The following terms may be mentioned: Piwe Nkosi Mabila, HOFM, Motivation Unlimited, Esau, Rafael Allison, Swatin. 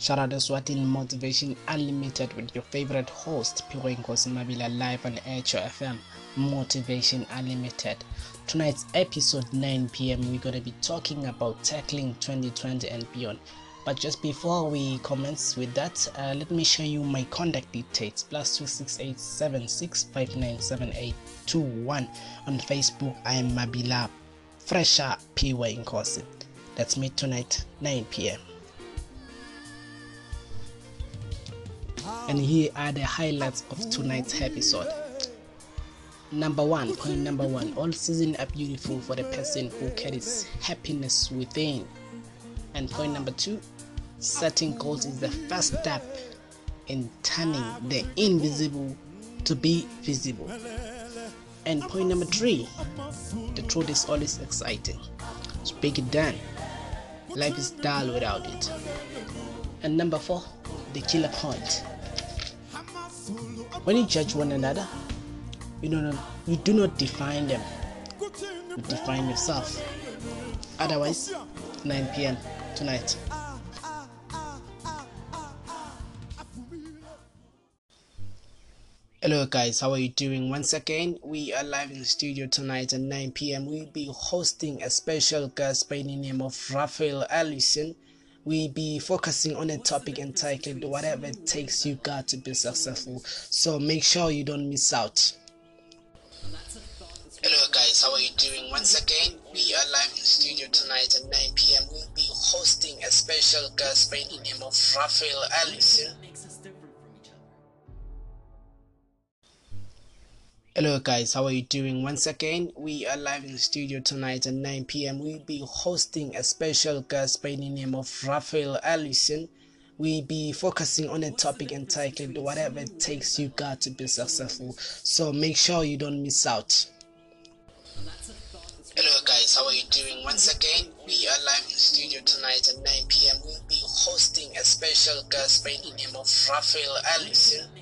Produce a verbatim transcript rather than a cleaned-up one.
Shout out to Swatin Motivation Unlimited with your favorite host Piwe Nkosi Mabila live on H O F M Motivation Unlimited. Tonight's episode nine p m we're going to be talking about tackling twenty twenty and beyond. But just before we commence with that, uh, let me show you my contact details. plus two six eight seven six five nine seven eight two one. On Facebook, I am Mabila Fresher Piwe Nkosi. Let's meet tonight nine p m And here are the highlights of tonight's episode. Number one, point number one. All seasons are beautiful for the person who carries happiness within. And point number two, setting goals is the first step in turning the invisible to be visible. And point number three, the truth is always exciting. Speak it down. Life is dull without it. And number four, the killer point. When you judge one another, you do not, you do not define them. You define yourself. Otherwise, nine p m tonight. Hello guys, how are you doing? Once again, we are live in the studio tonight at nine p m We'll be hosting a special guest by the name of Rafael Allison. We'll be focusing on a topic entitled Whatever It Takes You Got to Be Successful. So make sure you don't miss out. Hello guys, how are you doing? Once again, we are live in the studio tonight at nine p m We'll be hosting a special guest by the name of Rafael Allison. Hello guys, how are you doing? Once again, we are live in the studio tonight at nine p m We'll be hosting a special guest by the name of Rafael Allison. We'll be focusing on a topic entitled Whatever It Takes You Got to Be Successful. So make sure you don't miss out. Hello guys, how are you doing? Once again, we are live in the studio tonight at nine p m We'll be hosting a special guest by the name of Rafael Allison.